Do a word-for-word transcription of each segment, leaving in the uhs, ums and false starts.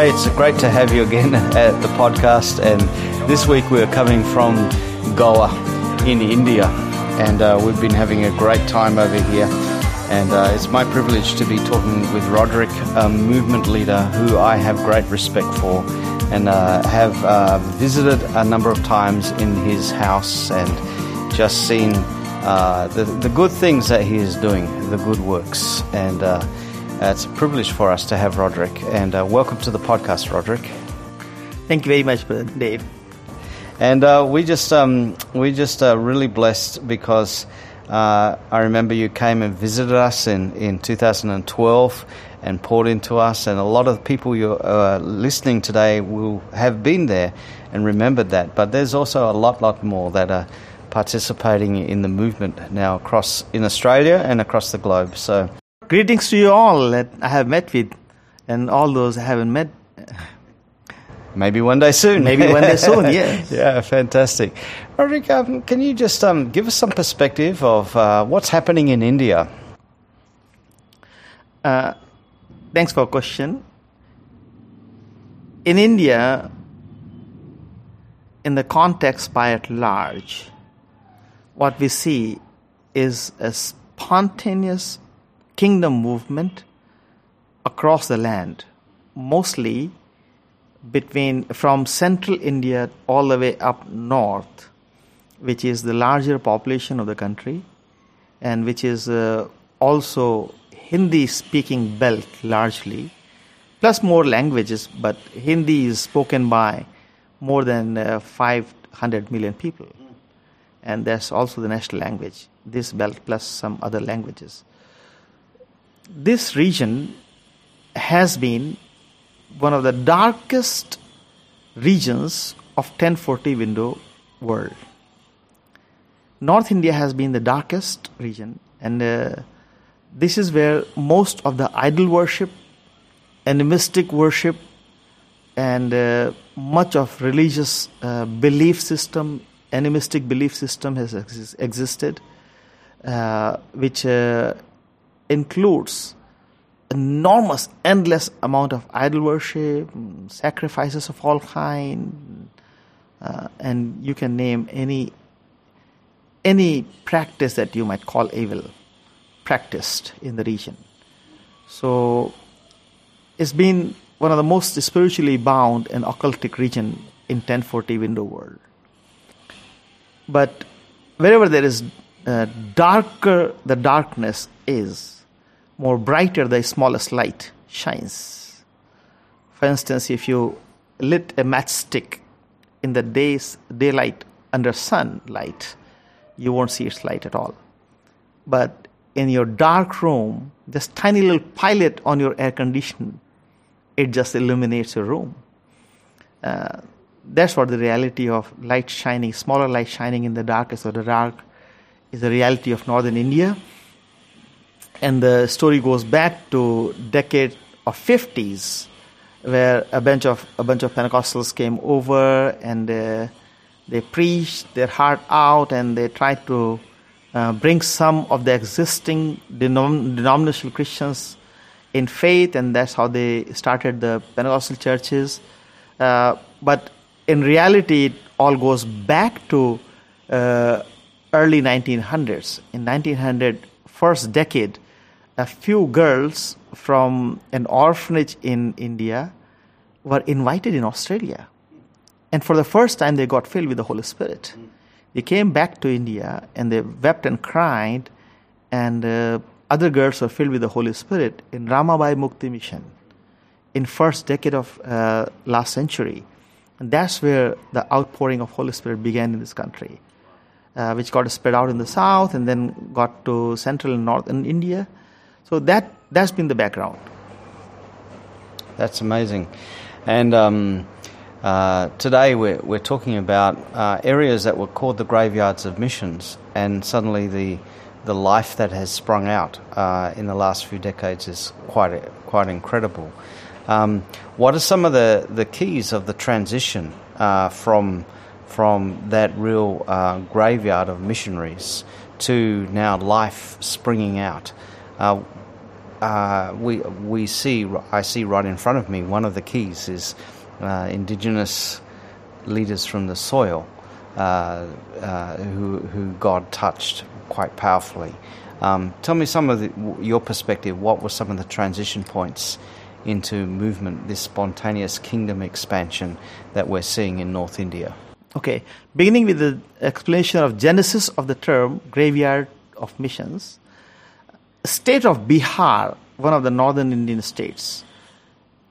Hey, it's great to have you again at the podcast. And this week we're coming from Goa in India. And uh, we've been having a great time over here. And uh, it's my privilege to be talking with Roderick, a movement leader who I have great respect for. And uh, have uh, visited a number of times in his house and just seen uh, the, the good things that he is doing, the good works. And uh, it's a privilege for us to have Roderick. And uh, welcome to the podcast, Roderick. Thank you very much, Dave. And uh, we just um, we just uh, really blessed because uh, I remember you came and visited us in, in two thousand twelve. And poured into us, and a lot of people you're uh, listening today will have been there and remembered that. But there's also a lot, lot more that are participating in the movement now across in Australia and across the globe. So, greetings to you all that I have met with, and all those I haven't met. Maybe one day soon. Maybe one day soon. Yes. Yeah, fantastic. Roderick, um, can you just um, give us some perspective of uh, what's happening in India? Uh, Thanks for the question. In India, in the context by at large, what we see is a spontaneous kingdom movement across the land, mostly between from central India all the way up north, which is the larger population of the country, and which is uh, also Hindi-speaking belt largely, plus more languages, but Hindi is spoken by more than uh, five hundred million people. And that's also the national language, this belt plus some other languages. This region has been one of the darkest regions of ten forty window world. North India has been the darkest region, and uh, this is where most of the idol worship, animistic worship, and uh, much of religious uh, belief system, animistic belief system has ex- existed, uh, which uh, includes enormous, endless amount of idol worship, sacrifices of all kind, uh, and you can name any any practice that you might call evil. Practiced in the region. So it's been one of the most spiritually bound and occultic region in ten forty window world. But wherever there is uh, darker the darkness is, more brighter the smallest light shines. For instance, if you lit a matchstick in the day's daylight under sunlight, you won't see its light at all. But in your dark room, this tiny little pilot on your air conditioner, it just illuminates your room. Uh, that's what the reality of light shining, smaller light shining in the darkest of the dark, is the reality of northern India. And the story goes back to decade of fifties, where a bunch of a bunch of Pentecostals came over and uh, they preached their heart out, and they tried to Uh, bring some of the existing denom- denominational Christians in faith, and that's how they started the Pentecostal churches. Uh, but in reality, it all goes back to uh, early nineteen hundreds. In nineteen hundred, first decade, a few girls from an orphanage in India were invited in Australia. And for the first time, they got filled with the Holy Spirit. They came back to India, and they wept and cried, and uh, other girls were filled with the Holy Spirit in Ramabai Mukti Mission in first decade of uh, last century. And that's where the outpouring of Holy Spirit began in this country, uh, which got spread out in the south and then got to central and northern India. So that, that's been the background. That's amazing. And Um Uh, today we're, we're talking about uh, areas that were called the graveyards of missions, and suddenly the the life that has sprung out uh, in the last few decades is quite quite incredible. Um, what are some of the, the keys of the transition uh, from from that real uh, graveyard of missionaries to now life springing out? Uh, uh, we we see, I see right in front of me, one of the keys is uh, indigenous leaders from the soil uh, uh, who who God touched quite powerfully. Um, tell me some of the, your perspective. What were some of the transition points into movement, this spontaneous kingdom expansion that we're seeing in North India? Okay, beginning with the explanation of genesis of the term graveyard of missions, state of Bihar, one of the northern Indian states,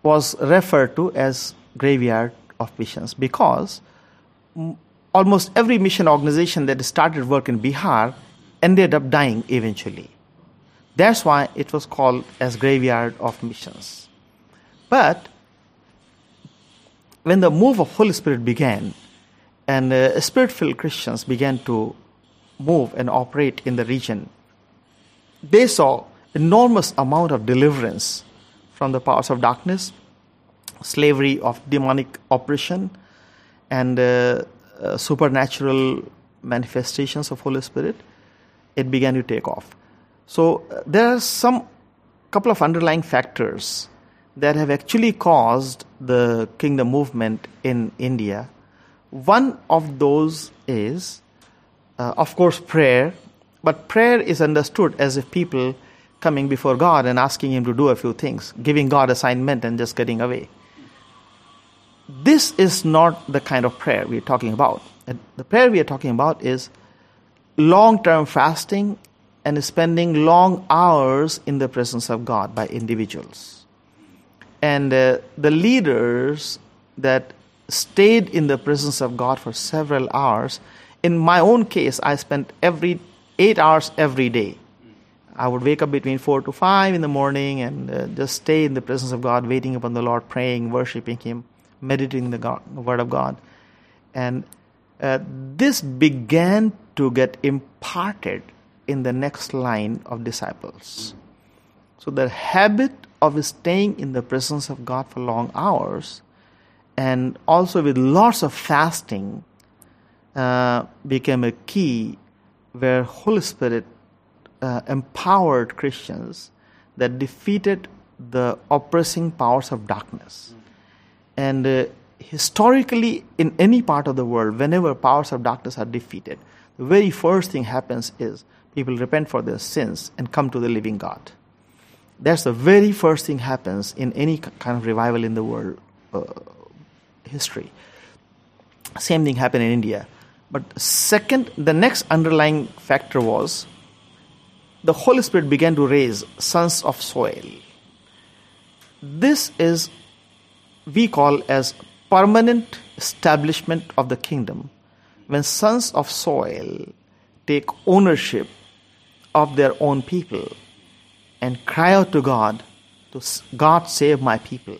was referred to as graveyard of missions because almost every mission organization that started work in Bihar ended up dying eventually. That's why it was called as graveyard of missions. But when the move of Holy Spirit began, and uh, Spirit-filled Christians began to move and operate in the region, they saw enormous amount of deliverance from the powers of darkness, slavery of demonic oppression, and uh, uh, supernatural manifestations of Holy Spirit. It began to take off. So uh, there are some couple of underlying factors that have actually caused the kingdom movement in India. One of those is, uh, of course, prayer. But prayer is understood as if people coming before God and asking Him to do a few things, giving God assignment and just getting away. This is not the kind of prayer we are talking about. The prayer we are talking about is long-term fasting and spending long hours in the presence of God by individuals. And uh, the leaders that stayed in the presence of God for several hours. In my own case, I spent every eight hours every day. I would wake up between four to five in the morning and uh, just stay in the presence of God, waiting upon the Lord, praying, worshiping Him, meditating the, God, the Word of God. And uh, this began to get imparted in the next line of disciples. So the habit of staying in the presence of God for long hours and also with lots of fasting uh, became a key where Holy Spirit uh, empowered Christians that defeated the oppressing powers of darkness. And uh, historically, in any part of the world, whenever powers of darkness are defeated, the very first thing happens is people repent for their sins and come to the living God. That's the very first thing happens in any kind of revival in the world. Uh, history. Same thing happened in India. But second, the next underlying factor was the Holy Spirit began to raise sons of soil. This is we call as permanent establishment of the kingdom when sons of soil take ownership of their own people and cry out to God, to God save my people.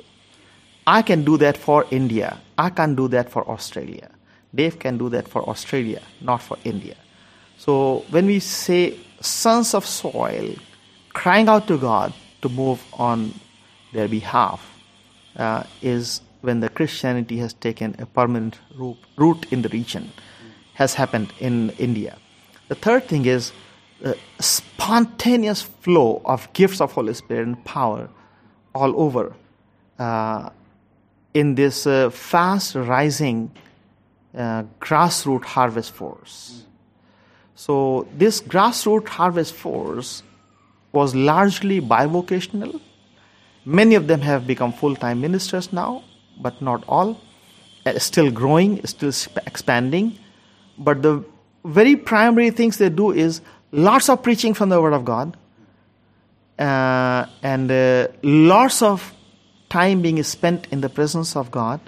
I can do that for India. I can't do that for Australia. Dave can do that for Australia, not for India. So when we say sons of soil, crying out to God to move on their behalf uh, is when the Christianity has taken a permanent root in the region, has happened in India. The third thing is the spontaneous flow of gifts of Holy Spirit and power all over. Uh, in this uh, fast-rising uh, grassroots harvest force. So this grassroots harvest force was largely bivocational. Many of them have become full-time ministers now, but not all. It's still growing, it's still sp- expanding. But the very primary things they do is lots of preaching from the Word of God uh, and uh, lots of time being spent in the presence of God,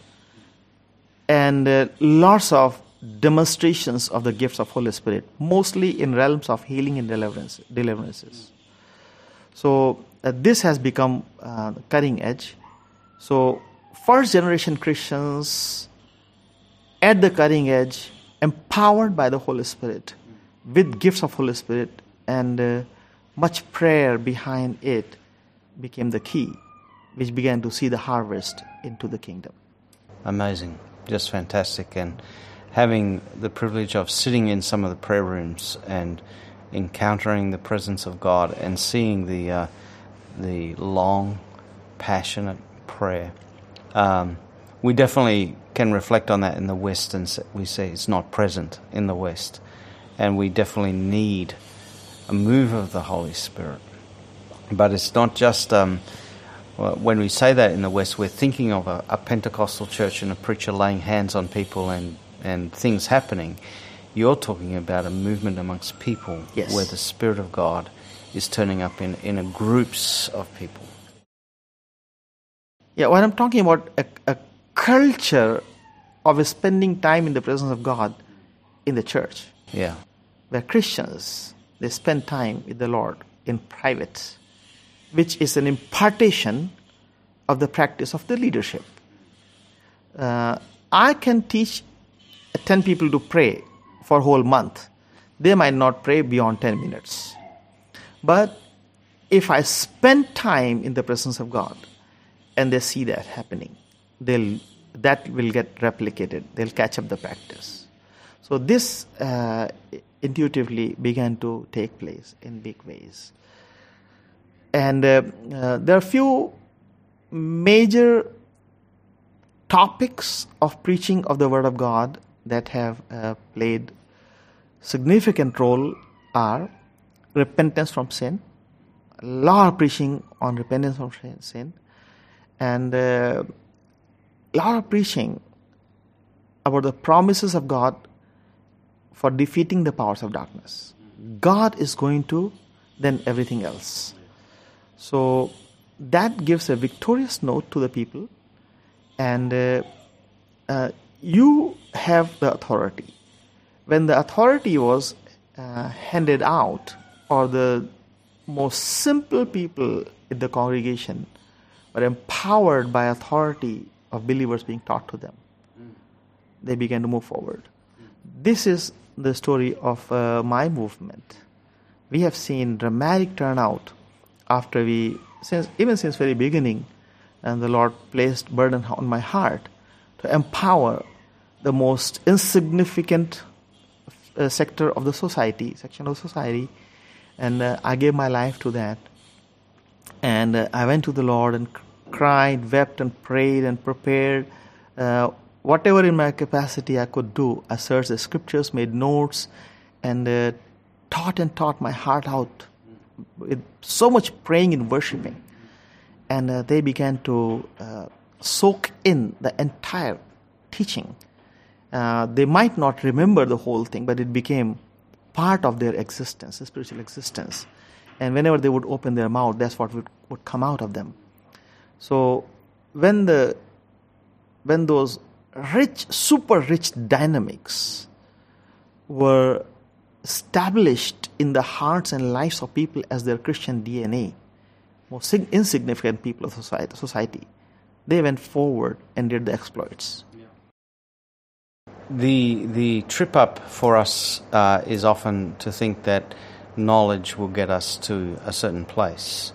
and uh, lots of demonstrations of the gifts of Holy Spirit, mostly in realms of healing and deliverance, deliverances. So uh, this has become uh, cutting edge. So first generation Christians at the cutting edge, empowered by the Holy Spirit, with gifts of Holy Spirit and uh, much prayer behind it became the key, which began to see the harvest into the kingdom. Amazing. Just fantastic. And having the privilege of sitting in some of the prayer rooms and encountering the presence of God and seeing the uh, the long, passionate prayer. Um, we definitely can reflect on that in the West, and we say it's not present in the West. And we definitely need a move of the Holy Spirit. But it's not just, um, when we say that in the West, we're thinking of a, a Pentecostal church and a preacher laying hands on people and, and things happening. You're talking about a movement amongst people, yes, where the Spirit of God is turning up in, in a groups of people. Yeah, when I'm talking about a, a culture of spending time in the presence of God in the church, yeah, where Christians, they spend time with the Lord in private, which is an impartation of the practice of the leadership. Uh, I can teach ten people to pray for a whole month. They might not pray beyond ten minutes. But if I spend time in the presence of God and they see that happening, they'll that will get replicated. They'll catch up the practice. So this uh, intuitively began to take place in big ways. And uh, uh, there are a few major topics of preaching of the Word of God that have uh, played significant role are repentance from sin, a lot of preaching on repentance from sin, and a uh, lot of preaching about the promises of God for defeating the powers of darkness. God is going to, then everything else. So that gives a victorious note to the people, and uh, uh, you have the authority. When the authority was uh, handed out, or the most simple people in the congregation were empowered by authority of believers being taught to them, they began to move forward. This is the story of uh, my movement. We have seen dramatic turnout after we, since even since very beginning, and the Lord placed burden on my heart to empower the most insignificant uh, sector of the society, section of society, and uh, I gave my life to that. And uh, I went to the Lord and c- cried, wept, and prayed and prepared. Uh, whatever in my capacity I could do, I searched the scriptures, made notes, and uh, taught and taught my heart out with so much praying and worshiping. And uh, they began to uh, soak in the entire teaching. Uh, they might not remember the whole thing, but it became part of their existence, their spiritual existence. And whenever they would open their mouth, that's what would, would come out of them. So when the when those rich, super rich dynamics were established in the hearts and lives of people as their Christian D N A, most insignificant people of society, society they went forward and did the exploits. The the trip up for us uh, is often to think that knowledge will get us to a certain place.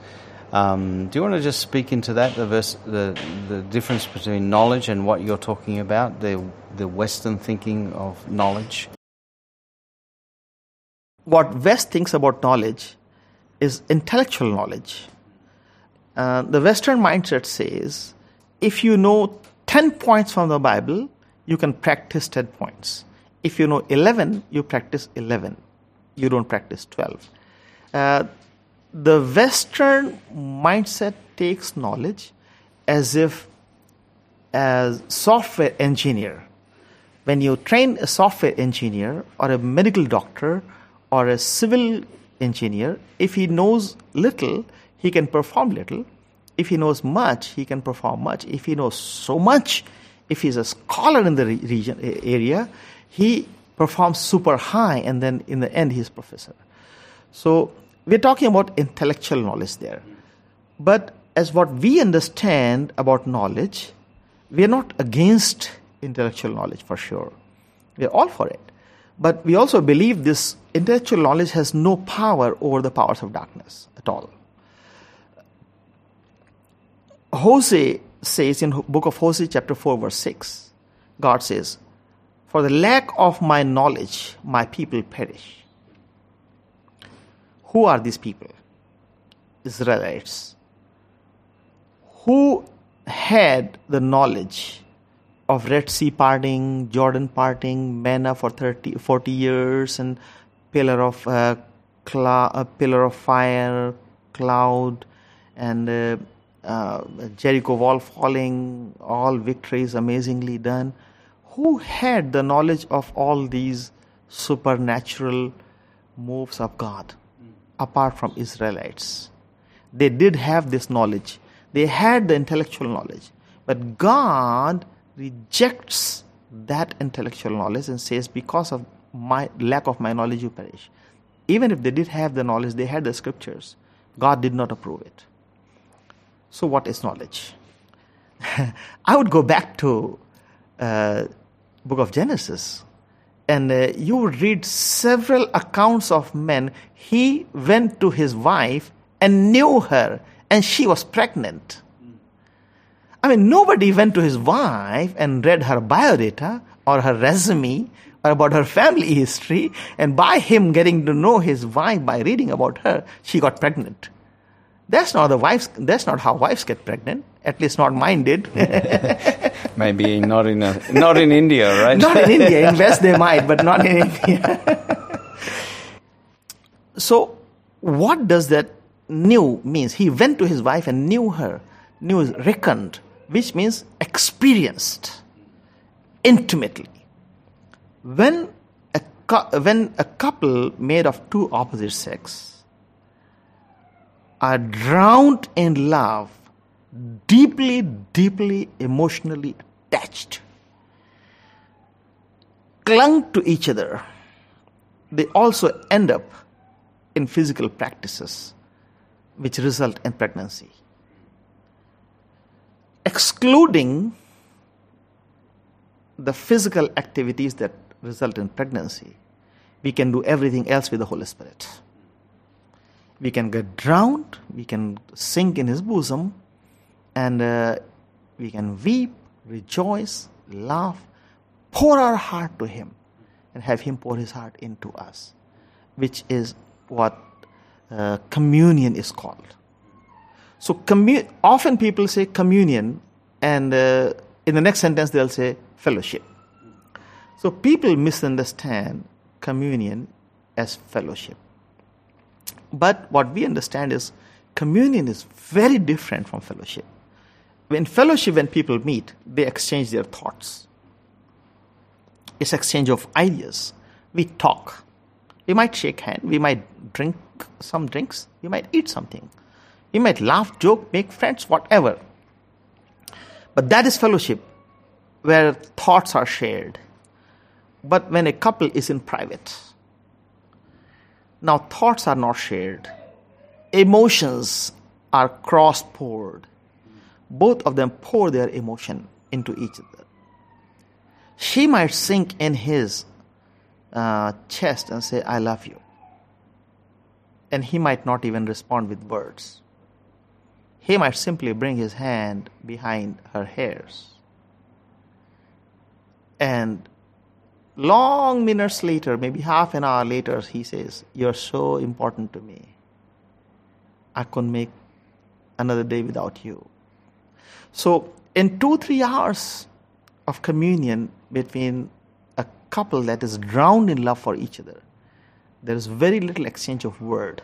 Um, do you want to just speak into that, the, verse, the the difference between knowledge and what you're talking about, the the Western thinking of knowledge? What West thinks about knowledge is intellectual knowledge. Uh, the Western mindset says, if you know ten points from the Bible, you can practice ten points. If you know eleven, you practice eleven. You don't practice twelve. Uh, the Western mindset takes knowledge as if as software engineer. When you train a software engineer or a medical doctor or a civil engineer, if he knows little, he can perform little. If he knows much, he can perform much. If he knows so much, if he's a scholar in the region area, he performs super high, and then in the end, he's professor. So we're talking about intellectual knowledge there. But as what we understand about knowledge, we're not against intellectual knowledge for sure. We're all for it. But we also believe this intellectual knowledge has no power over the powers of darkness at all. Hosea says in Book of Hosea, chapter four, verse six, God says, "For the lack of my knowledge, my people perish." Who are these people? Israelites. who had the knowledge of Red Sea parting, Jordan parting, manna for thirty, forty years, and pillar of uh, cl- a pillar of fire, cloud, and uh, uh, Jericho wall falling, all victories amazingly done. Who had the knowledge of all these supernatural moves of God, mm. apart from Israelites? They did have this knowledge. They had the intellectual knowledge. But God rejects that intellectual knowledge and says, because of my lack of my knowledge, you perish. Even if they did have the knowledge, they had the scriptures, God did not approve it. So what is knowledge? I would go back to uh, Book of Genesis, and uh, you would read several accounts of men. He went to his wife and knew her, and she was pregnant. I mean, nobody went to his wife and read her biodata or her resume or about her family history, and by him getting to know his wife by reading about her, she got pregnant. That's not the wives. That's not how wives get pregnant. At least not mine did. Maybe not in a, not in India, right? Not in India. In West they might, but not in India. So, what does that knew means? He went to his wife and knew her. Knew is reckoned, which means experienced intimately. When a cu- when a couple made of two opposite sex are drowned in love, deeply, deeply emotionally attached, clung to each other, they also end up in physical practices which result in pregnancy. Excluding the physical activities that result in pregnancy, we can do everything else with the Holy Spirit. We can get drowned, we can sink in His bosom, and uh, we can weep, rejoice, laugh, pour our heart to Him, and have Him pour His heart into us, which is what uh, communion is called. So commun- often people say communion, and uh, in the next sentence they'll say fellowship. So people misunderstand communion as fellowship. But what we understand is communion is very different from fellowship. In fellowship, when people meet, they exchange their thoughts. It's exchange of ideas. We talk. We might shake hands. We might drink some drinks. We might eat something. We might laugh, joke, make friends, whatever. But that is fellowship, where thoughts are shared. But when a couple is in private, now thoughts are not shared. Emotions are cross-poured. Both of them pour their emotion into each other. She might sink in his uh, chest and say, I love you. And he might not even respond with words. He might simply bring his hand behind her hairs. And long minutes later, maybe half an hour later, he says, you're so important to me. I couldn't make another day without you. So in two, three hours of communion between a couple that is drowned in love for each other, there is very little exchange of word,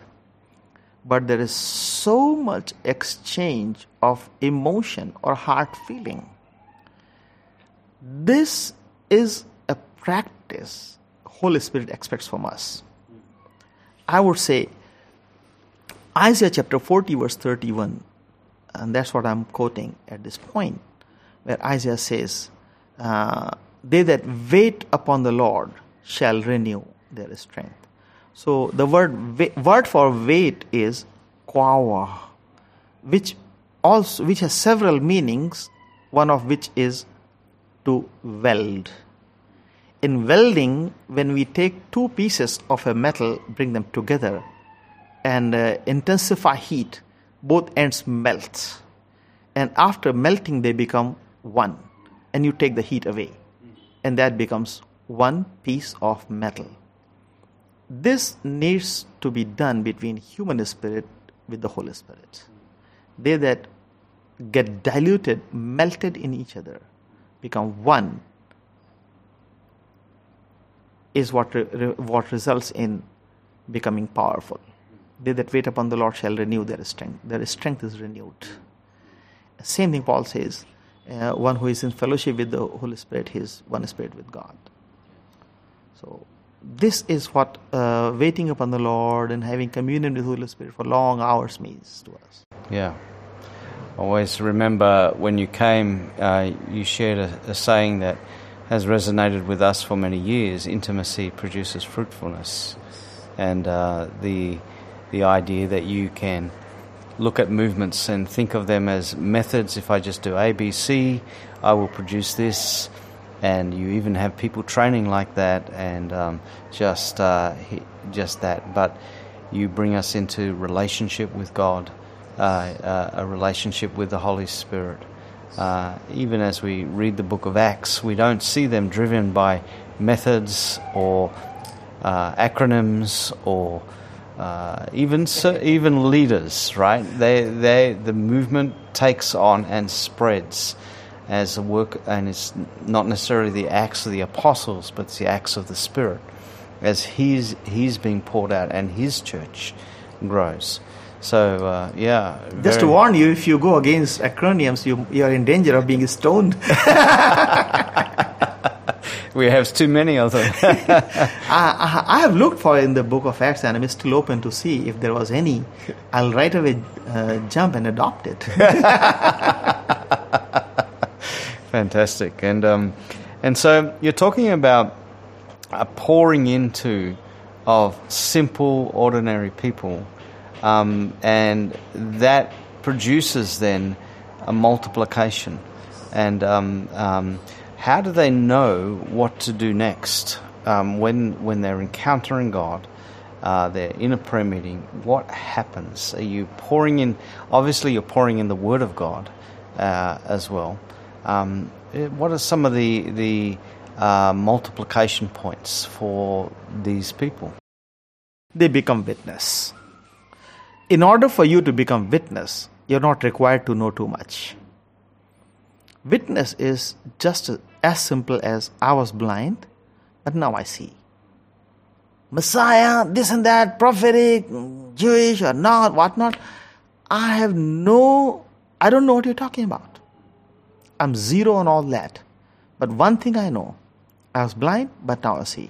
but there is so much exchange of emotion or heart feeling. This is a practice Holy Spirit expects from us. I would say Isaiah chapter forty verse thirty-one, and that's what I'm quoting at this point, where Isaiah says, uh, they that wait upon the Lord shall renew their strength. So the word wait, word for wait is quawa, which also which has several meanings, one of which is to weld. In welding, when we take two pieces of a metal, bring them together, and uh, intensify heat, both ends melt. And after melting, they become one. And you take the heat away. And that becomes one piece of metal. This needs to be done between human spirit with the Holy Spirit. They that get diluted, melted in each other, become one, is what, re, re, what results in becoming powerful. They that wait upon the Lord shall renew their strength. Their strength is renewed. Same thing Paul says, uh, one who is in fellowship with the Holy Spirit, he is one spirit with God. So this is what uh, waiting upon the Lord and having communion with the Holy Spirit for long hours means to us. Yeah. Always remember when you came, uh, you shared a, a saying that has resonated with us for many years. Intimacy produces fruitfulness. And uh, the the idea that you can look at movements and think of them as methods. If I just do A, B, C, I will produce this. And you even have people training like that, and um, just uh, just that. But you bring us into relationship with God, uh, uh, a relationship with the Holy Spirit. Uh, even as we read the Book of Acts, we don't see them driven by methods or uh, acronyms or uh, even so, even leaders. Right? They they the movement takes on and spreads as a work, and it's not necessarily the acts of the apostles, but it's the acts of the Spirit, as He's He's being poured out and His church grows. So, uh, yeah. Just to warn you, if you go against acronyms, you you are in danger of being stoned. We have too many of them. I, I have looked for in the Book of Acts, and I'm still open to see if there was any. I'll right away uh, jump and adopt it. Fantastic. And um, and so you're talking about a pouring into of simple, ordinary people, um, and that produces then a multiplication. And um, um, how do they know what to do next um, when when they're encountering God? Uh, they're in a prayer meeting. What happens? Are you pouring in? Obviously, you're pouring in the Word of God uh, as well. Um, what are some of the, the uh, multiplication points for these people? They become witness. In order for you to become witness, you're not required to know too much. Witness is just as simple as I was blind, but now I see. Messiah, this and that, prophetic, Jewish or not, whatnot. I have no, I don't know what you're talking about. I'm zero on all that. But one thing I know, I was blind, but now I see.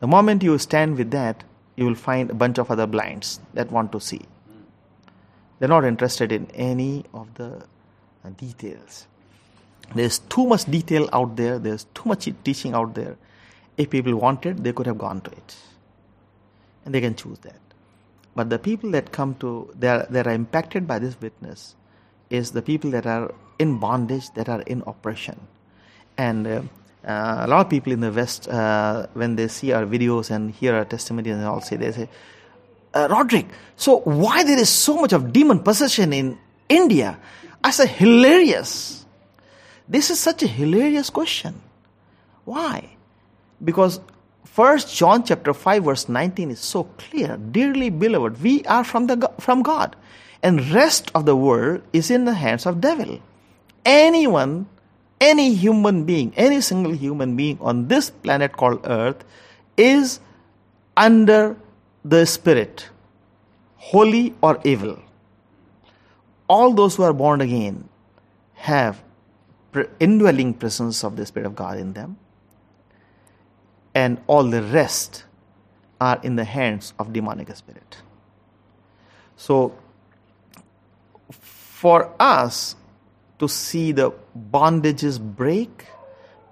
The moment you stand with that, you will find a bunch of other blinds that want to see. They're not interested in any of the details. There's too much detail out there. There's too much teaching out there. If people wanted, they could have gone to it. And they can choose that. But the people that come to, that are, are impacted by this witness is the people that are in bondage, that are in oppression. And uh, uh, a lot of people in the West, uh, when they see our videos and hear our testimonies and all, say, they say, uh, Roderick, so why there is so much of demon possession in India? I say, hilarious. This is such a hilarious question. Why? Because First John chapter five verse nineteen is so clear. Dearly beloved, we are from the from God, and rest of the world is in the hands of devil. Anyone, any human being, any single human being on this planet called Earth is under the spirit, holy or evil. All those who are born again have indwelling presence of the Spirit of God in them, and all the rest are in the hands of demonic spirit. So, for us, to see the bondages break,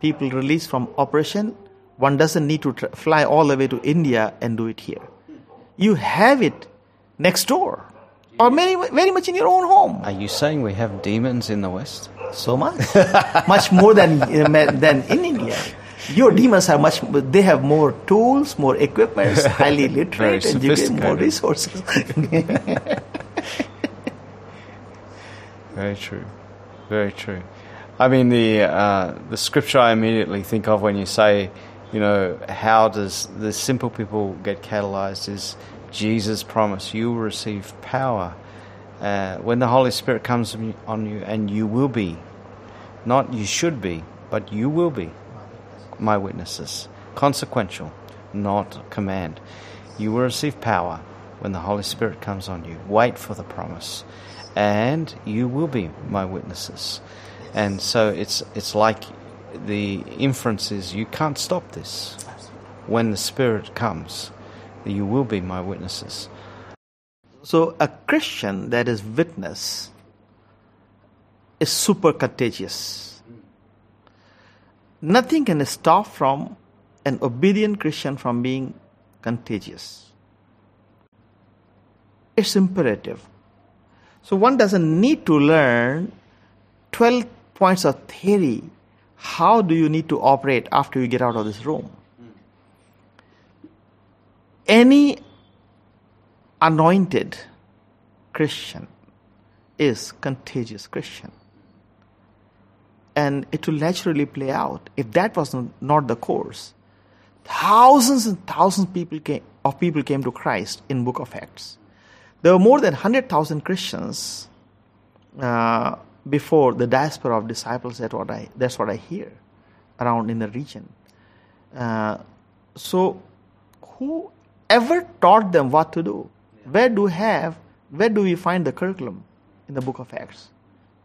people released from oppression, one doesn't need to try, fly all the way to India and do it here. You have it next door, or many, very much in your own home. Are you saying we have demons in the West? So much, much more than than in India. Your demons are much. They have more tools, more equipment, highly literate, and you get more resources. Very true. Very true. I mean, the uh, the scripture I immediately think of when you say, you know, how does the simple people get catalyzed is Jesus' promise, you will receive power uh, when the Holy Spirit comes on you, and you will be, not you should be, but you will be my witnesses. Consequential, not command. You will receive power when the Holy Spirit comes on you. Wait for the promise, and you will be my witnesses. And so it's it's like the inference is you can't stop this. When the Spirit comes, you will be my witnesses. So a Christian that is witness is super contagious. Nothing can stop from an obedient Christian from being contagious. It's imperative. So one doesn't need to learn twelve points of theory. How do you need to operate after you get out of this room? Any anointed Christian is contagious Christian. And it will naturally play out. If that was not the course, thousands and thousands people came, of people came to Christ in Book of Acts. There were more than one hundred thousand Christians uh, before the diaspora of disciples. That's what I, that's what I hear around in the region. Uh, so who ever taught them what to do? Where do have? Where do we find the curriculum in the Book of Acts?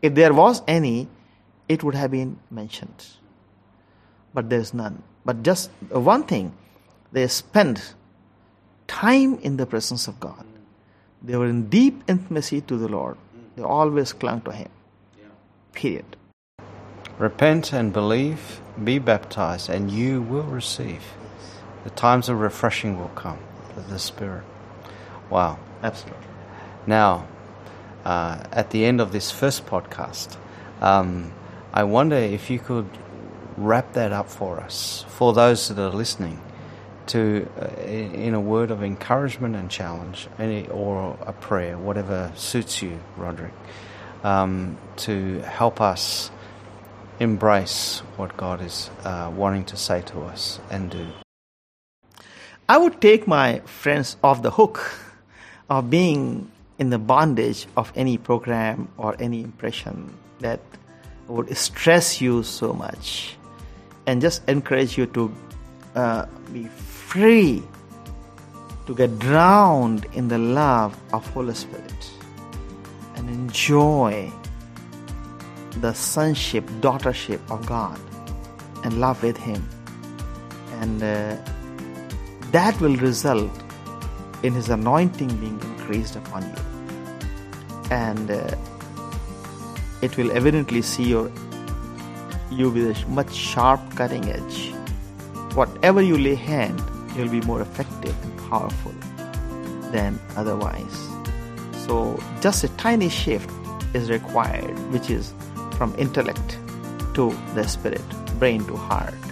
If there was any, it would have been mentioned. But there's none. But just one thing, they spent time in the presence of God. They were in deep intimacy to the Lord. They always clung to Him. Period. Repent and believe, be baptized, and you will receive. The times of refreshing will come with the Spirit. Wow. Absolutely. Now, uh, at the end of this first podcast, Um, I wonder if you could wrap that up for us, for those that are listening, to uh, in a word of encouragement and challenge, any, or a prayer, whatever suits you, Roderick, um, to help us embrace what God is uh, wanting to say to us and do. I would take my friends off the hook of being in the bondage of any program or any impression that would stress you so much, and just encourage you to uh, be free to get drowned in the love of Holy Spirit and enjoy the sonship, daughtership of God and love with Him, and uh, that will result in His anointing being increased upon you, and uh, it will evidently see your, you with a much sharp cutting edge. Whatever you lay hand, you will be more effective and powerful than otherwise. So just a tiny shift is required, which is from intellect to the spirit, brain to heart.